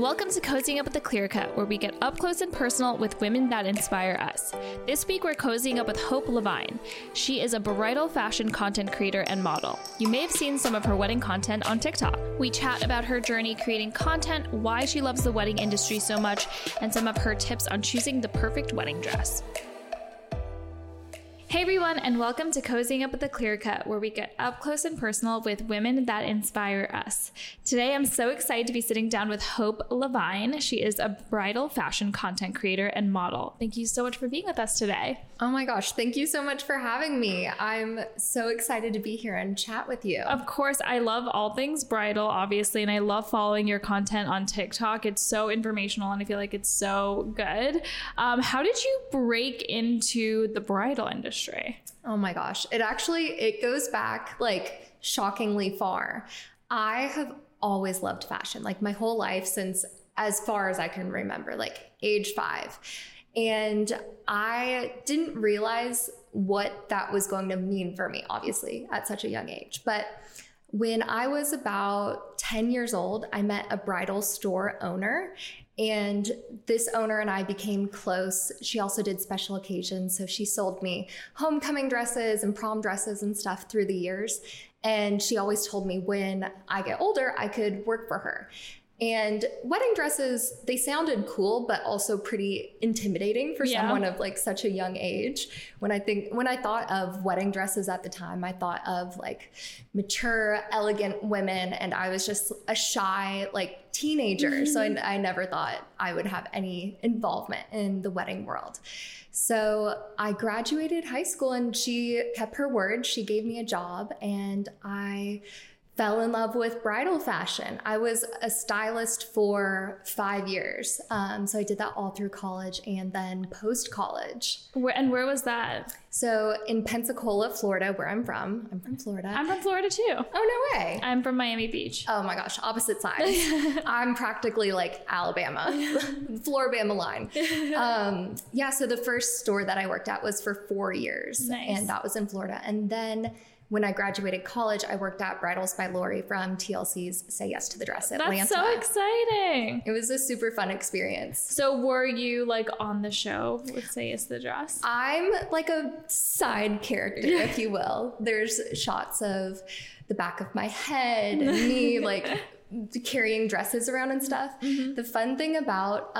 Welcome to Cozying Up with The Clear Cut, where we get up close and personal with women that inspire us. This week, we're cozying up with Hope LaVine. She is a bridal fashion content creator and model. You may have seen some of her wedding content on TikTok. We chat about her journey creating content, why she loves the wedding industry so much, and some of her tips on choosing the perfect wedding dress. Hey everyone, and welcome to Cozying Up with The Clear Cut, where we get up close and personal with women that inspire us. Today, I'm so excited to be sitting down with Hope LaVine. She is a bridal fashion content creator and model. Thank you so much for being with us today. Oh my gosh, thank you so much for having me. I'm so excited to be here and chat with you. Of course, I love all things bridal, obviously, and I love following your content on TikTok. It's so informational, and I feel like it's so good. How did you break into the bridal industry? Oh my gosh. It goes back like shockingly far. I have always loved fashion, like my whole life since as far as I can remember, like age 5. And I didn't realize what that was going to mean for me, obviously, at such a young age. But when I was about 10 years old, I met a bridal store owner. And this owner and I became close. She also did special occasions. So she sold me homecoming dresses and prom dresses and stuff through the years. And she always told me when I get older, I could work for her. And wedding dresses, they sounded cool, but also pretty intimidating for someone of like such a young age. When I thought of wedding dresses at the time, I thought of like mature, elegant women. And I was just a shy, like teenager. Mm-hmm. So I never thought I would have any involvement in the wedding world. So I graduated high school and she kept her word. She gave me a job and I fell in love with bridal fashion. I was a stylist for 5 years. So I did that all through college and then post-college. Where was that? So in Pensacola, Florida, where I'm from. I'm from Florida. I'm from Florida too. Oh, no way. I'm from Miami Beach. Oh my gosh, opposite sides. I'm practically like Alabama, Floribama line. So the first store that I worked at was for 4 years. Nice. And that was in Florida. And then when I graduated college, I worked at Bridals by Lori from TLC's Say Yes to the Dress Atlanta. That's so exciting. It was a super fun experience. So were you like on the show with Say Yes to the Dress? I'm like a side character, if you will. There's shots of the back of my head and me like carrying dresses around and stuff. Mm-hmm. The fun thing about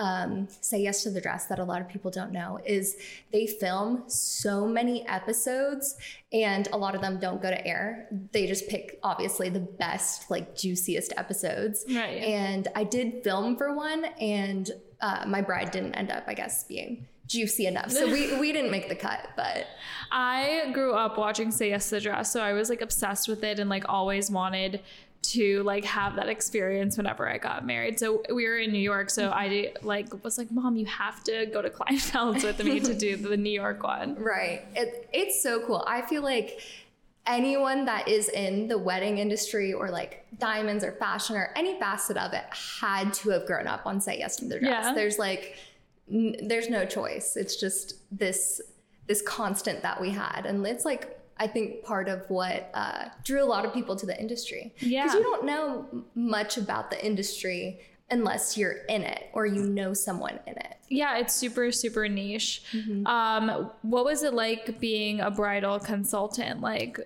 Say Yes to the Dress that a lot of people don't know is they film so many episodes and a lot of them don't go to air. They just pick obviously the best, like juiciest episodes. Right. And I did film for one and my bride didn't end up, I guess, being juicy enough. So we didn't make the cut, but I grew up watching Say Yes to the Dress. So I was like obsessed with it and like always wanted to like have that experience whenever I got married. So we were in New York. So I like was like, Mom, you have to go to Kleinfeld's with me to do the New York one. Right. It's so cool. I feel like anyone that is in the wedding industry or like diamonds or fashion or any facet of it had to have grown up on Say Yes to the Dress. Yeah. There's no choice. It's just this constant that we had. And it's like, I think part of what drew a lot of people to the industry. Yeah. Because you don't know much about the industry unless you're in it or you know someone in it. Yeah, it's super, super niche. Mm-hmm. What was it like being a bridal consultant? Like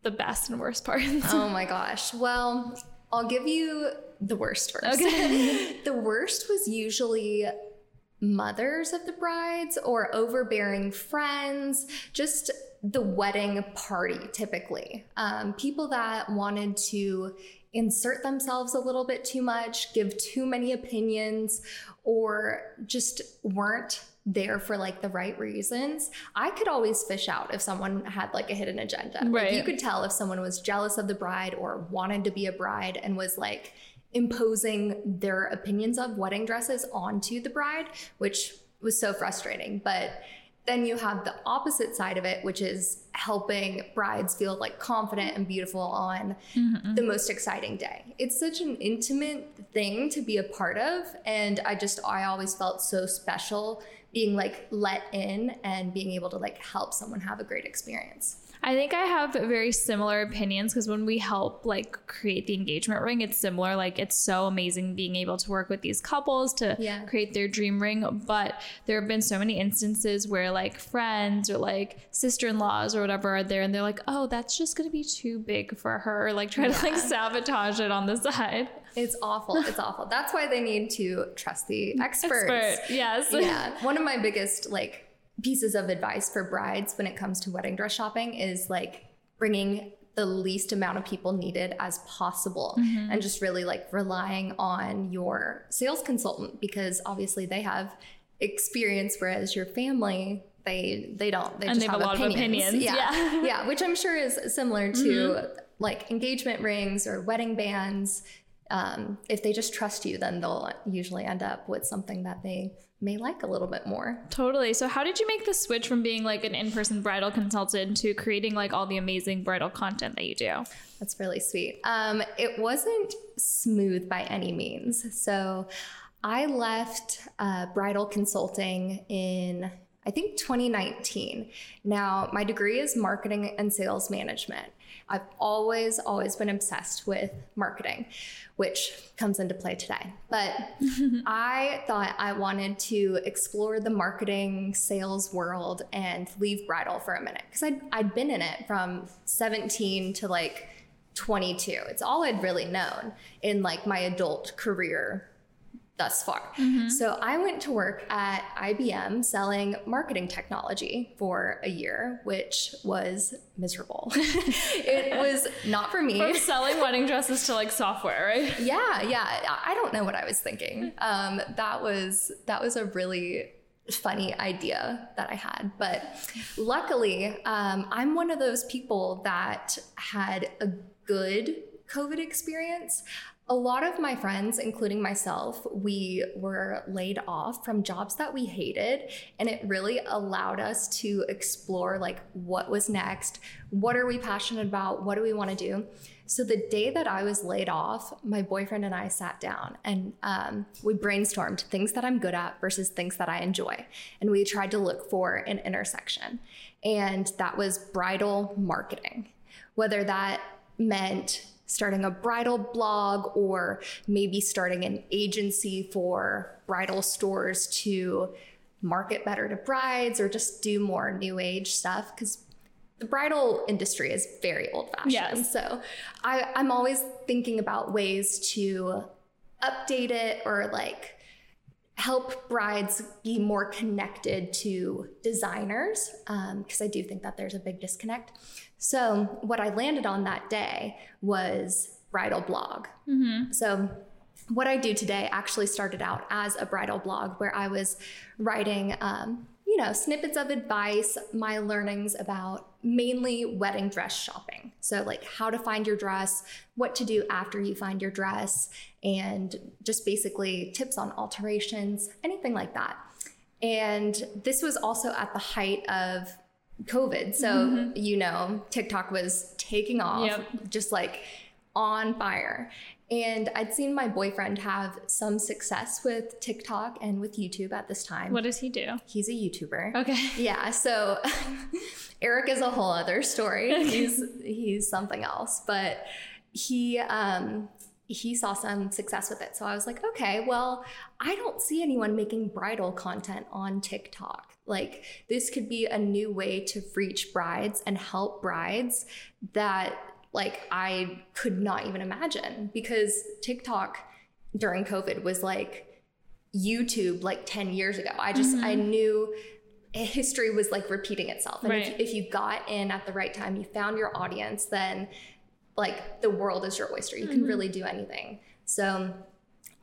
the best and worst parts? Oh my gosh. Well, I'll give you the worst first. Okay. The worst was usually mothers of the brides or overbearing friends, just the wedding party typically. People that wanted to insert themselves a little bit too much, give too many opinions, or just weren't there for like the right reasons. I could always fish out if someone had like a hidden agenda. Right. Like, you could tell if someone was jealous of the bride or wanted to be a bride and was like imposing their opinions of wedding dresses onto the bride, which was so frustrating. But then you have the opposite side of it, which is helping brides feel like confident and beautiful on mm-hmm. the most exciting day. It's such an intimate thing to be a part of. And I always felt so special being like let in and being able to like help someone have a great experience. I think I have very similar opinions because when we help like create the engagement ring, it's similar. Like it's so amazing being able to work with these couples to create their dream ring. But there have been so many instances where like friends or like sister-in-laws or whatever are there and they're like, oh, that's just going to be too big for her. Or, like try to like sabotage it on the side. It's awful. It's awful. That's why they need to trust the experts. Yes. Yeah. One of my biggest like pieces of advice for brides when it comes to wedding dress shopping is like bringing the least amount of people needed as possible and just really like relying on your sales consultant because obviously they have experience, whereas your family, they don't. They just have a lot of opinions. Yeah. Which I'm sure is similar to like engagement rings or wedding bands. If they just trust you, then they'll usually end up with something that they may like a little bit more. Totally. So how did you make the switch from being like an in-person bridal consultant to creating like all the amazing bridal content that you do? That's really sweet. It wasn't smooth by any means. So I left bridal consulting in, I think, 2019. Now, my degree is marketing and sales management. I've always been obsessed with marketing, which comes into play today. But I thought I wanted to explore the marketing sales world and leave bridal for a minute because I'd been in it from 17 to like 22. It's all I'd really known in like my adult career thus far. So I went to work at IBM selling marketing technology for a year, which was miserable. It was not for me. From selling wedding dresses to like software, right? Yeah. I don't know what I was thinking. That was a really funny idea that I had. But luckily, I'm one of those people that had a good COVID experience. A lot of my friends, including myself, we were laid off from jobs that we hated, and it really allowed us to explore like what was next, what are we passionate about, what do we want to do. So the day that I was laid off, my boyfriend and I sat down and we brainstormed things that I'm good at versus things that I enjoy. And we tried to look for an intersection, and that was bridal marketing, whether that meant starting a bridal blog or maybe starting an agency for bridal stores to market better to brides or just do more new age stuff because the bridal industry is very old fashioned. Yes. So I'm always thinking about ways to update it or like help brides be more connected to designers because I do think that there's a big disconnect. So what I landed on that day was bridal blog. So what I do today actually started out as a bridal blog where I was writing, snippets of advice, my learnings about mainly wedding dress shopping. So like how to find your dress, what to do after you find your dress, and just basically tips on alterations, anything like that. And this was also at the height of COVID. So, TikTok was taking off, just like on fire. And I'd seen my boyfriend have some success with TikTok and with YouTube at this time. What does he do? He's a YouTuber. Okay. Yeah. So Eric is a whole other story. Okay. He's something else, but he saw some success with it. So I was like, okay, well, I don't see anyone making bridal content on TikTok. Like this could be a new way to reach brides and help brides that like I could not even imagine because TikTok during COVID was like YouTube like 10 years ago. I knew history was like repeating itself. And if you got in at the right time, you found your audience, then like the world is your oyster. You can really do anything. So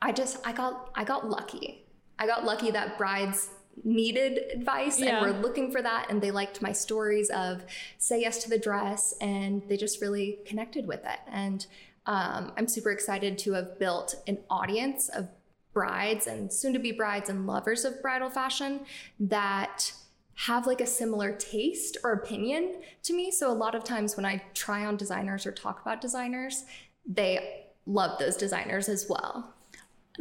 I got lucky. I got lucky that brides needed advice and were looking for that. And they liked my stories of Say Yes to the Dress, and they just really connected with it. And I'm super excited to have built an audience of brides and soon-to-be brides and lovers of bridal fashion that have like a similar taste or opinion to me. So a lot of times when I try on designers or talk about designers, they love those designers as well.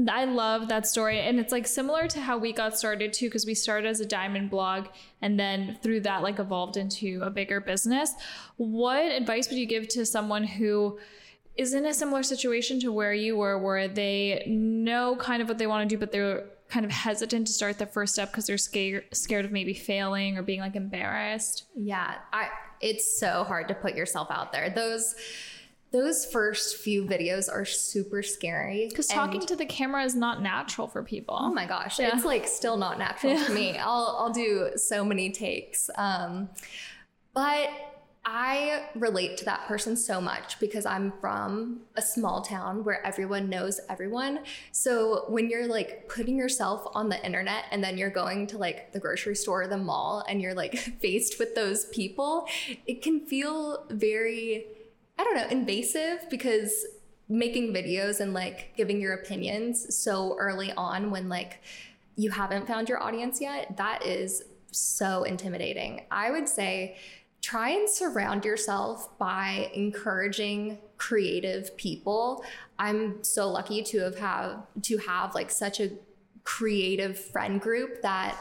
I love that story. And it's like similar to how we got started too, because we started as a diamond blog and then through that like evolved into a bigger business. What advice would you give to someone who is in a similar situation to where you were, where they know kind of what they want to do, but they're kind of hesitant to start the first step because they're scared of maybe failing or being like embarrassed? Yeah, it's so hard to put yourself out there. Those first few videos are super scary. Because talking to the camera is not natural for people. Oh my gosh. Yeah. It's like still not natural to me. I'll do so many takes. But I relate to that person so much because I'm from a small town where everyone knows everyone. So when you're like putting yourself on the internet and then you're going to like the grocery store or the mall and you're like faced with those people, it can feel very... I don't know, invasive, because making videos and like giving your opinions so early on when like you haven't found your audience yet, that is so intimidating. I would say try and surround yourself by encouraging creative people. I'm so lucky to have like such a creative friend group that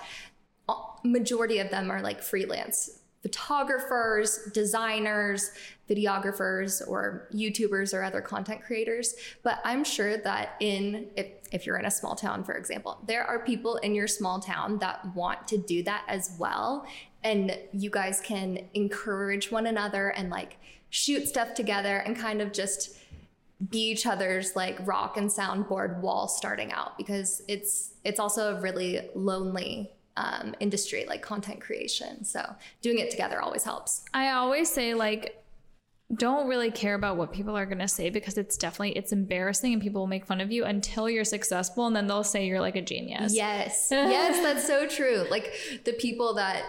majority of them are like freelance photographers, designers, videographers, or YouTubers or other content creators. But I'm sure that if you're in a small town, for example, there are people in your small town that want to do that as well. And you guys can encourage one another and like shoot stuff together and kind of just be each other's like rock and soundboard wall starting out, because it's also a really lonely industry, like content creation. So doing it together always helps. I always say like, don't really care about what people are going to say, because it's embarrassing and people will make fun of you until you're successful. And then they'll say you're like a genius. Yes. Yes. That's so true. Like the people that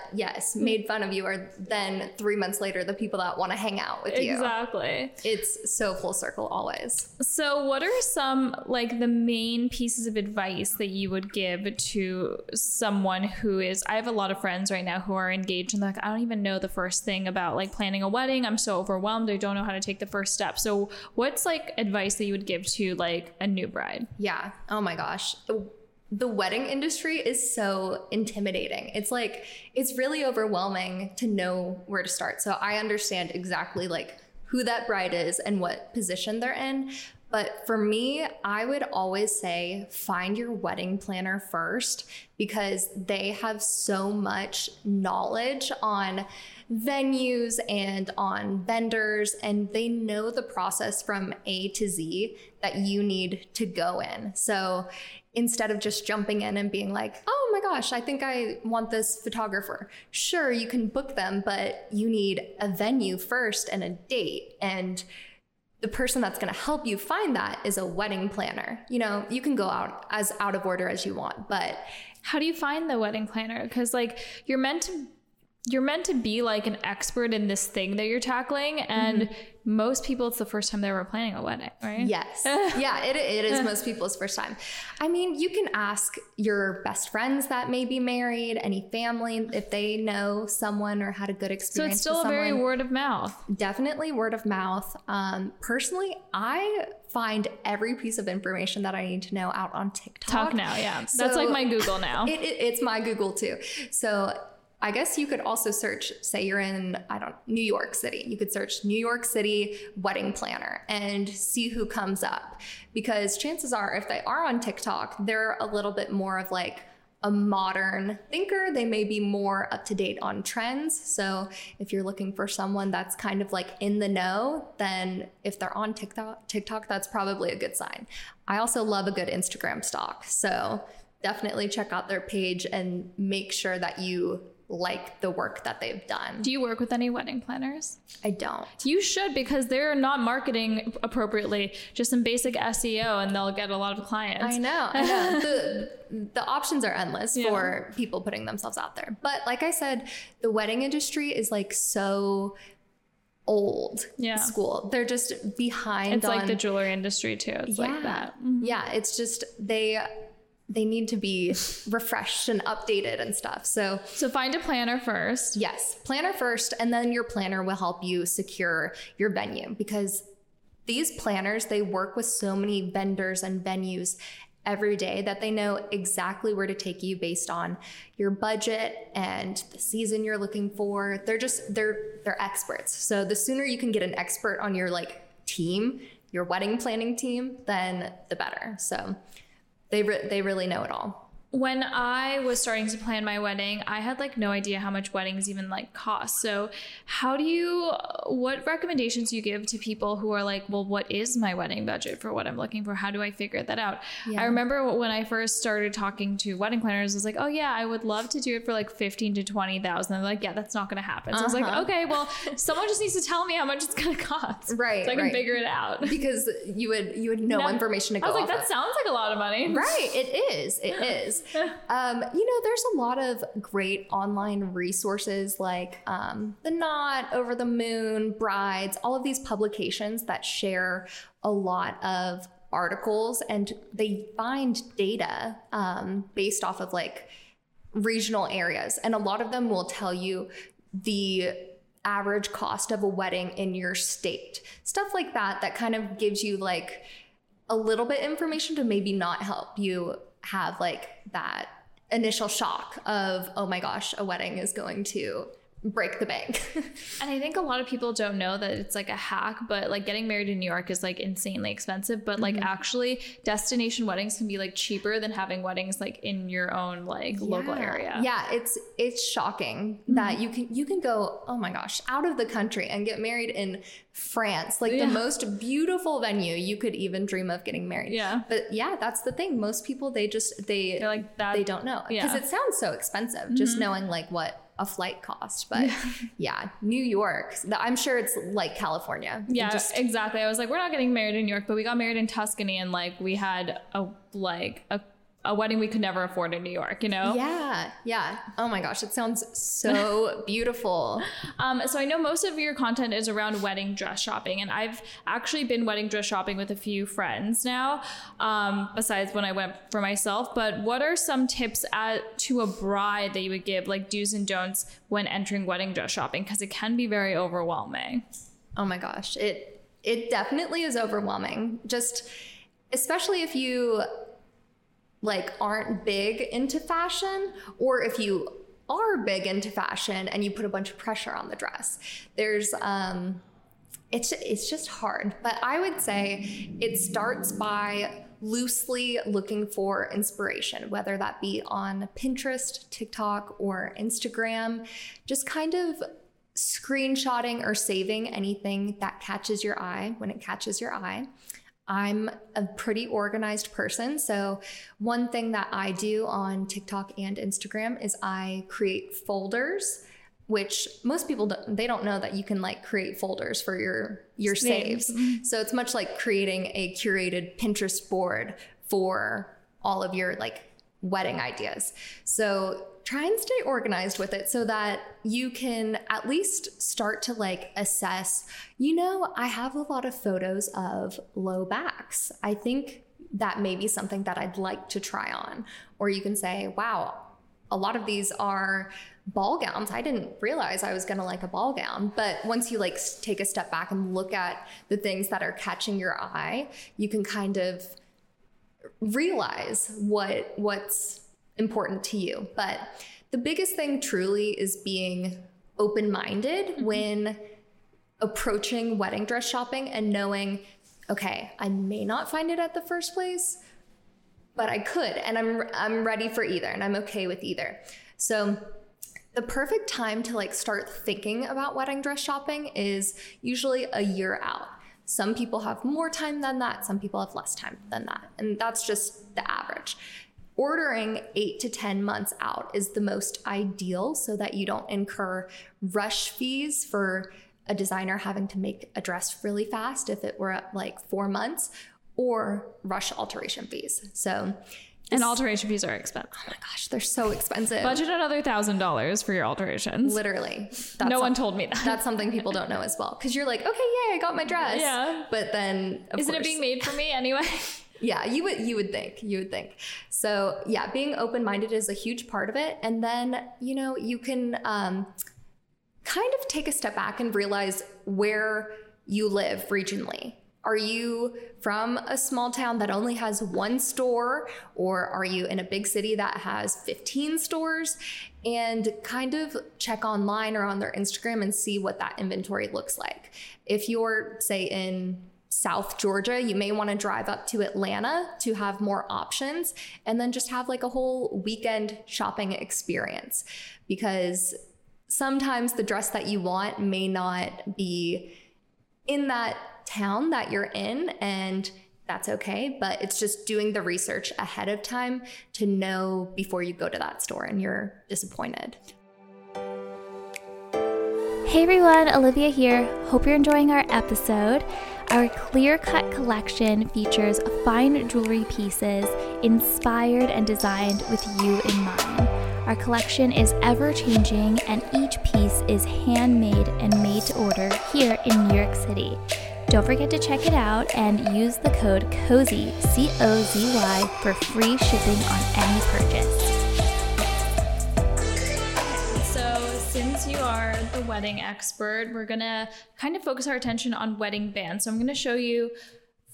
made fun of you are then 3 months later, the people that want to hang out with you. Exactly. It's so full circle always. So what are some like the main pieces of advice that you would give to someone who is, I have a lot of friends right now who are engaged and like, I don't even know the first thing about like planning a wedding. I'm so overwhelmed. I don't know how to take the first step. So what's like advice that you would give to like a new bride? Yeah. Oh my gosh. The wedding industry is so intimidating. It's like, it's really overwhelming to know where to start. So I understand exactly like who that bride is and what position they're in. But for me, I would always say find your wedding planner first, because they have so much knowledge on venues and on vendors, and they know the process from A to Z that you need to go in. So instead of just jumping in and being like, oh my gosh, I think I want this photographer. Sure, you can book them, but you need a venue first and a date, and the person that's going to help you find that is a wedding planner. You know, you can go out as out of order as you want, but how do you find the wedding planner? Because like you're meant to be like an expert in this thing that you're tackling, and most people it's the first time they're ever planning a wedding, right? Yes. Yeah, it is most people's first time. I mean, you can ask your best friends that may be married, any family, if they know someone or had a good experience. So it's still very word of mouth. Definitely word of mouth. Personally, I find every piece of information that I need to know out on TikTok. Talk now, yeah. So that's like my Google now. It's my Google too. So I guess you could also search, say you're in, New York City. You could search New York City wedding planner and see who comes up, because chances are if they are on TikTok, they're a little bit more of like a modern thinker. They may be more up to date on trends. So if you're looking for someone that's kind of like in the know, then if they're on TikTok, that's probably a good sign. I also love a good Instagram stalk. So definitely check out their page and make sure that you like the work that they've done. Do you work with any wedding planners? I don't. You should, because they're not marketing appropriately, just some basic SEO, and they'll get a lot of clients. I know. The options are endless for people putting themselves out there. But like I said, the wedding industry is like so old school. They're just behind. It's like the jewelry industry too. It's like that. Mm-hmm. Yeah. It's just, they need to be refreshed and updated and stuff. So find a planner first. Yes, planner first. And then your planner will help you secure your venue, because these planners, they work with so many vendors and venues every day, that they know exactly where to take you based on your budget and the season you're looking for. They're experts. So the sooner you can get an expert on your team, your wedding planning team, then the better. So they really know it all. When I was starting to plan my wedding, I had no idea how much weddings even cost. So what recommendations do you give to people who are what is my wedding budget for what I'm looking for? How do I figure that out? Yeah. I remember when I first started talking to wedding planners, I was oh yeah, I would love to do it for $15,000 to $20,000. They're yeah, that's not going to happen. So I was okay, well, someone just needs to tell me how much it's going to cost. Right. So I can figure it out. Because you would know information to go off. I was that of. Sounds like a lot of money. Right. It is. There's a lot of great online resources The Knot, Over the Moon, Brides, all of these publications that share a lot of articles, and they find data based off of regional areas. And a lot of them will tell you the average cost of a wedding in your state. Stuff like that, that kind of gives you a little bit information to maybe not help you have that initial shock of, oh my gosh, a wedding is going to break the bank. And I think a lot of people don't know that it's a hack, but getting married in New York is insanely expensive, but mm-hmm. actually destination weddings can be cheaper than having weddings in your own local area. Yeah, it's shocking mm-hmm. that you can go, oh my gosh, out of the country and get married in France, the most beautiful venue you could even dream of getting married. Yeah. But yeah, that's the thing. Most people, they're that, they don't know because it sounds so expensive mm-hmm. just knowing what a flight cost, but yeah, New York. I'm sure it's like California. Yeah, exactly. I was we're not getting married in New York, but we got married in Tuscany, and we had a wedding we could never afford in New York. Yeah, yeah. Oh my gosh, it sounds so beautiful. So I know most of your content is around wedding dress shopping, and I've actually been wedding dress shopping with a few friends now. Besides when I went for myself, but what are some tips to a bride that you would give, do's and don'ts when entering wedding dress shopping? Because it can be very overwhelming. Oh my gosh, it definitely is overwhelming. Just especially if you aren't big into fashion, or if you are big into fashion and you put a bunch of pressure on the dress. There's it's just hard, but I would say it starts by loosely looking for inspiration, whether that be on Pinterest, TikTok, or Instagram. Just kind of screenshotting or saving anything that catches your eye when it catches your eye. I'm a pretty organized person. So one thing that I do on TikTok and Instagram is I create folders, which most people don't know that you can create folders for your saves. So it's much like creating a curated Pinterest board for all of your wedding ideas. So try and stay organized with it so that you can at least start to assess, I have a lot of photos of low backs. I think that may be something that I'd like to try on. Or you can say, wow, a lot of these are ball gowns. I didn't realize I was going to like a ball gown. But once you take a step back and look at the things that are catching your eye, you can kind of realize what's important to you. But the biggest thing truly is being open-minded mm-hmm. when approaching wedding dress shopping, and knowing, okay, I may not find it at the first place, but I could, and I'm ready for either, and I'm okay with either. So the perfect time to start thinking about wedding dress shopping is usually a year out. Some people have more time than that. Some people have less time than that. And that's just the average. Ordering 8 to 10 months out is the most ideal, so that you don't incur rush fees for a designer having to make a dress really fast if it were at 4 months, or rush alteration fees. And alteration fees are expensive. Oh my gosh, they're so expensive. Budget another $1,000 for your alterations. Literally. No one told me that. That's something people don't know as well. Because you're okay, yay, I got my dress. Yeah. But then, isn't it being made for me anyway? Yeah, you would think. So yeah, being open-minded is a huge part of it. And then, you can kind of take a step back and realize where you live regionally. Are you from a small town that only has one store, or are you in a big city that has 15 stores? And kind of check online or on their Instagram and see what that inventory looks like. If you're, say, in South Georgia, you may want to drive up to Atlanta to have more options, and then just have like a whole weekend shopping experience, because sometimes the dress that you want may not be in that town that you're in, and that's okay. But it's just doing the research ahead of time to know before you go to that store and you're disappointed. Hey everyone, Olivia here. Hope you're enjoying our episode. Our Clear Cut collection features fine jewelry pieces inspired and designed with you in mind. Our collection is ever-changing, and each piece is handmade and made to order here in New York City. Don't forget to check it out and use the code COZY, C-O-Z-Y, for free shipping on any purchase. So since you are the wedding expert, we're gonna kind of focus our attention on wedding bands. So I'm gonna show you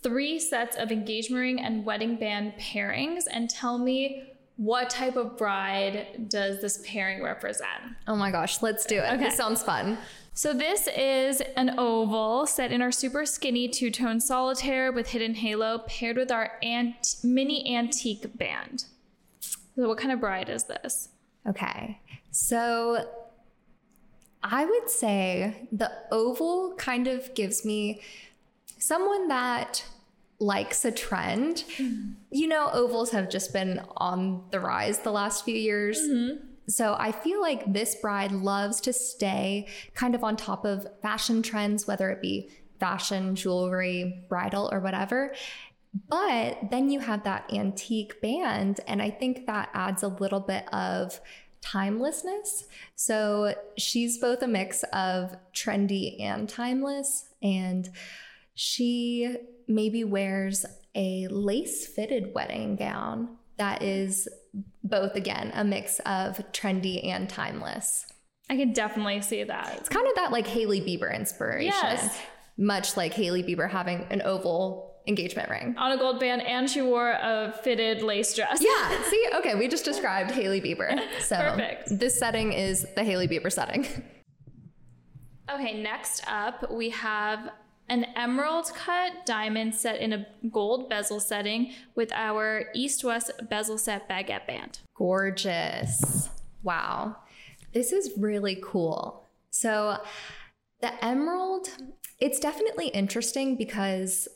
3 sets of engagement ring and wedding band pairings, and tell me, what type of bride does this pairing represent? Oh my gosh, let's do it. Okay. This sounds fun. So this is an oval set in our super skinny 2-tone solitaire with hidden halo, paired with our mini antique band. So what kind of bride is this? Okay, so I would say the oval kind of gives me someone that likes a trend. Mm-hmm. You know, ovals have just been on the rise the last few years. Mm-hmm. So I feel like this bride loves to stay kind of on top of fashion trends, whether it be fashion, jewelry, bridal, or whatever. But then you have that antique band, and I think that adds a little bit of timelessness. So she's both a mix of trendy and timeless, and she maybe wears a lace-fitted wedding gown that is both, again, a mix of trendy and timeless. I can definitely see that. It's kind of that like Hailey Bieber inspiration. Yes. Much like Hailey Bieber having an oval engagement ring. On a gold band, and she wore a fitted lace dress. Yeah, see? Okay, we just described Hailey Bieber. So perfect. This setting is the Hailey Bieber setting. Okay, next up we have an emerald cut diamond set in a gold bezel setting with our east-west bezel set baguette band. Gorgeous. Wow. This is really cool. So the emerald, it's definitely interesting because,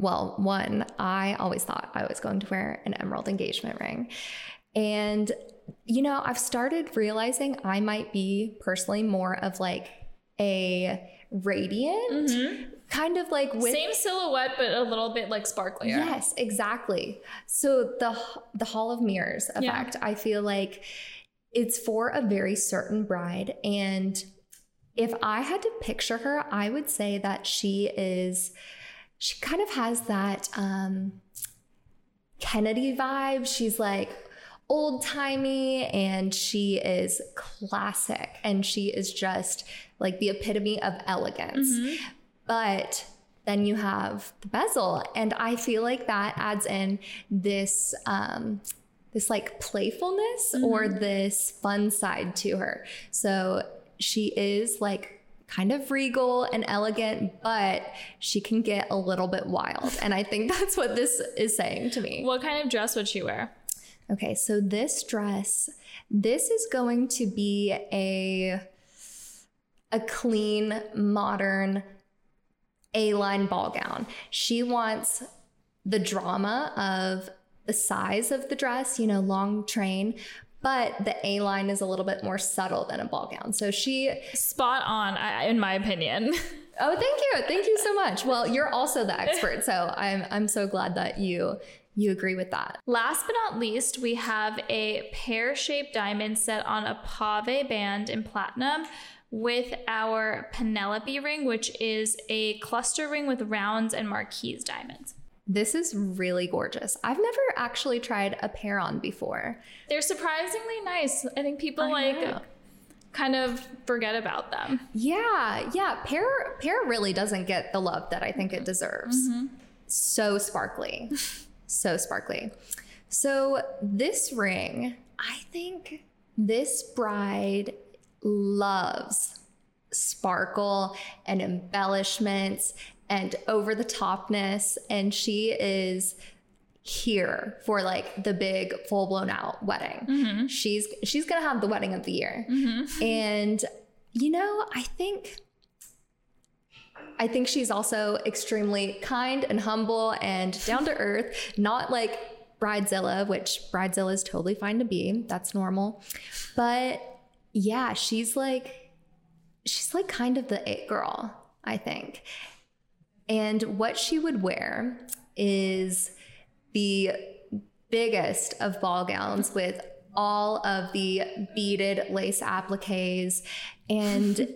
well, one, I always thought I was going to wear an emerald engagement ring. And, you know, I've started realizing I might be personally more of like a radiant, mm-hmm, kind of like with same silhouette but a little bit like sparklier. Yes, exactly. So the Hall of Mirrors effect, yeah. I feel like it's for a very certain bride, and if I had to picture her, I would say that she kind of has that Kennedy vibe. She's like old-timey, and she is classic, and she is just like the epitome of elegance. Mm-hmm. But then you have the bezel, and I feel like that adds in this this like playfulness, mm-hmm, or this fun side to her. So she is like kind of regal and elegant, but she can get a little bit wild, and I think that's what this is saying to me. What kind of dress would she wear? Okay, so this dress, this is going to be a clean, modern, A-line ball gown. She wants the drama of the size of the dress, you know, long train, but the A-line is a little bit more subtle than a ball gown. So she... Spot on, in my opinion. Oh, thank you. Thank you so much. Well, you're also the expert, so I'm so glad that you agree with that. Last but not least, we have a pear-shaped diamond set on a pave band in platinum with our Penelope ring, which is a cluster ring with rounds and marquise diamonds. This is really gorgeous. I've never actually tried a pair on before. They're surprisingly nice. I think people I like know. kind of forget about them. Yeah. Pear really doesn't get the love that I think it deserves. Mm-hmm. So sparkly. So this ring, I think this bride loves sparkle and embellishments and over the topness. And she is here for like the big full blown out wedding. Mm-hmm. She's going to have the wedding of the year. Mm-hmm. And, you know, I think she's also extremely kind and humble and down to earth, not like Bridezilla, which Bridezilla is totally fine to be. That's normal. But yeah, she's like kind of the it girl, I think. And what she would wear is the biggest of ball gowns with all of the beaded lace appliques, and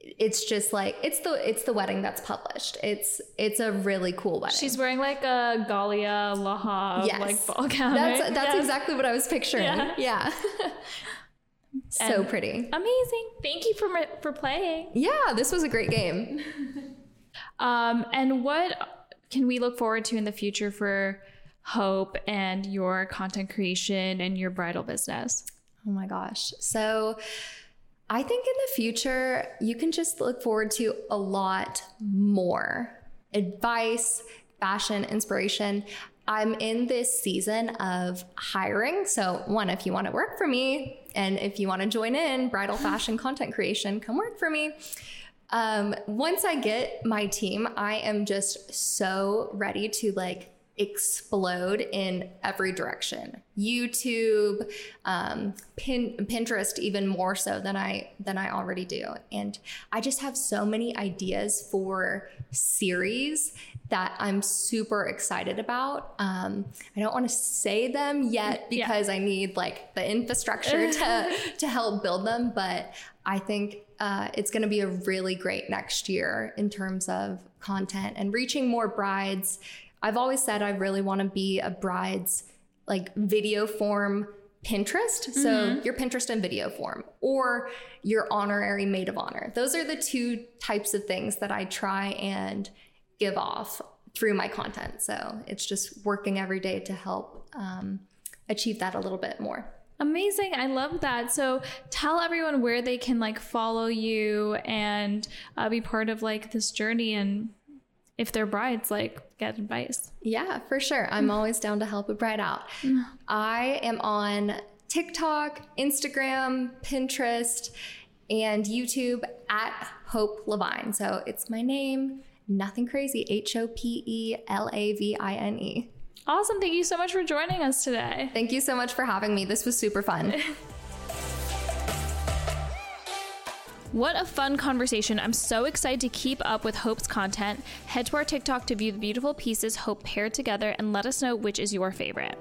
it's just like it's the wedding that's published. It's a really cool wedding. She's wearing like a Galia Lahav like ball gown. That's exactly what I was picturing. Yeah. So pretty. Amazing. Thank you for playing. Yeah, this was a great game. And what can we look forward to in the future for Hope and your content creation and your bridal business? Oh my gosh. So I think in the future, you can just look forward to a lot more advice, fashion, inspiration. I'm in this season of hiring. So one, if you want to work for me, and if you want to join in bridal fashion content creation, come work for me. Once I get my team, I am just so ready to like explode in every direction. YouTube, Pinterest, even more so than I already do. And I just have so many ideas for series that I'm super excited about. I don't want to say them yet because I need like the infrastructure to help build them. But I think it's going to be a really great next year in terms of content and reaching more brides. I've always said I really want to be a bride's like video form Pinterest. Mm-hmm. So your Pinterest in video form or your honorary maid of honor. Those are the two types of things that I try and give off through my content. So it's just working every day to help achieve that a little bit more. Amazing. I love that. So tell everyone where they can like follow you and be part of like this journey, and if they're brides, like get advice. Yeah, for sure. I'm always down to help a bride out. I am on TikTok, Instagram, Pinterest, and YouTube at Hope LaVine. So it's my name. Nothing crazy. HOPELAVINE. Awesome. Thank you so much for joining us today. Thank you so much for having me. This was super fun. What a fun conversation. I'm so excited to keep up with Hope's content. Head to our TikTok to view the beautiful pieces Hope paired together and let us know which is your favorite.